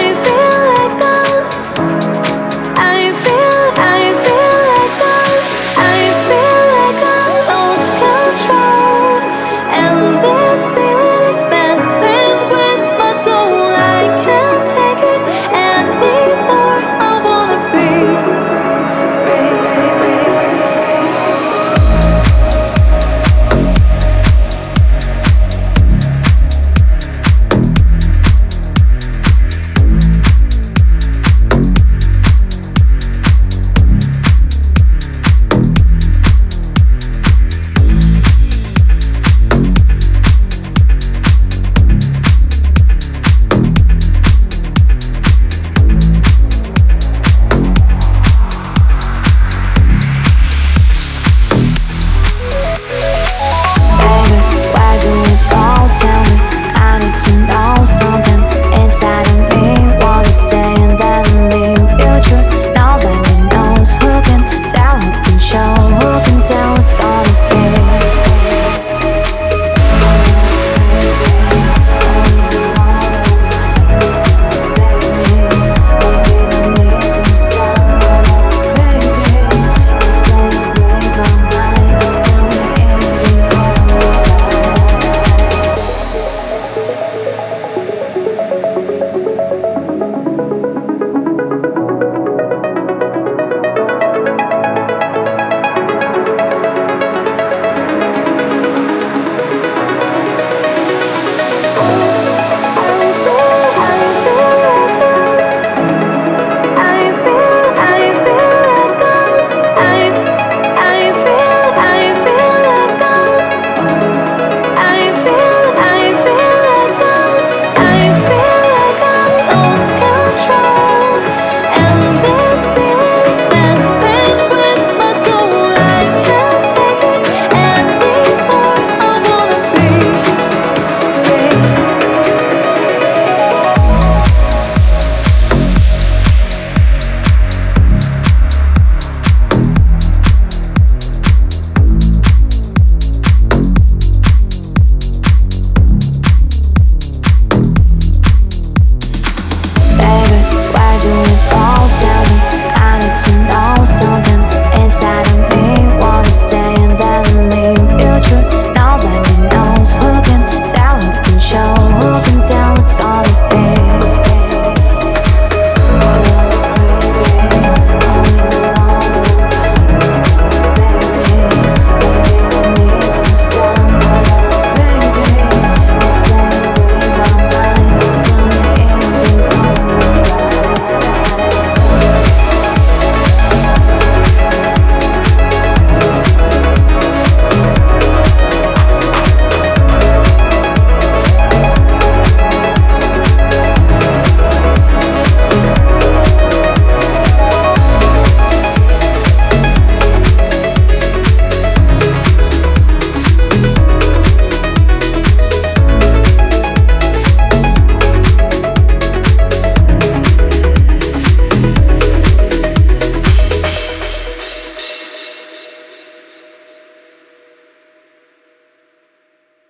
life.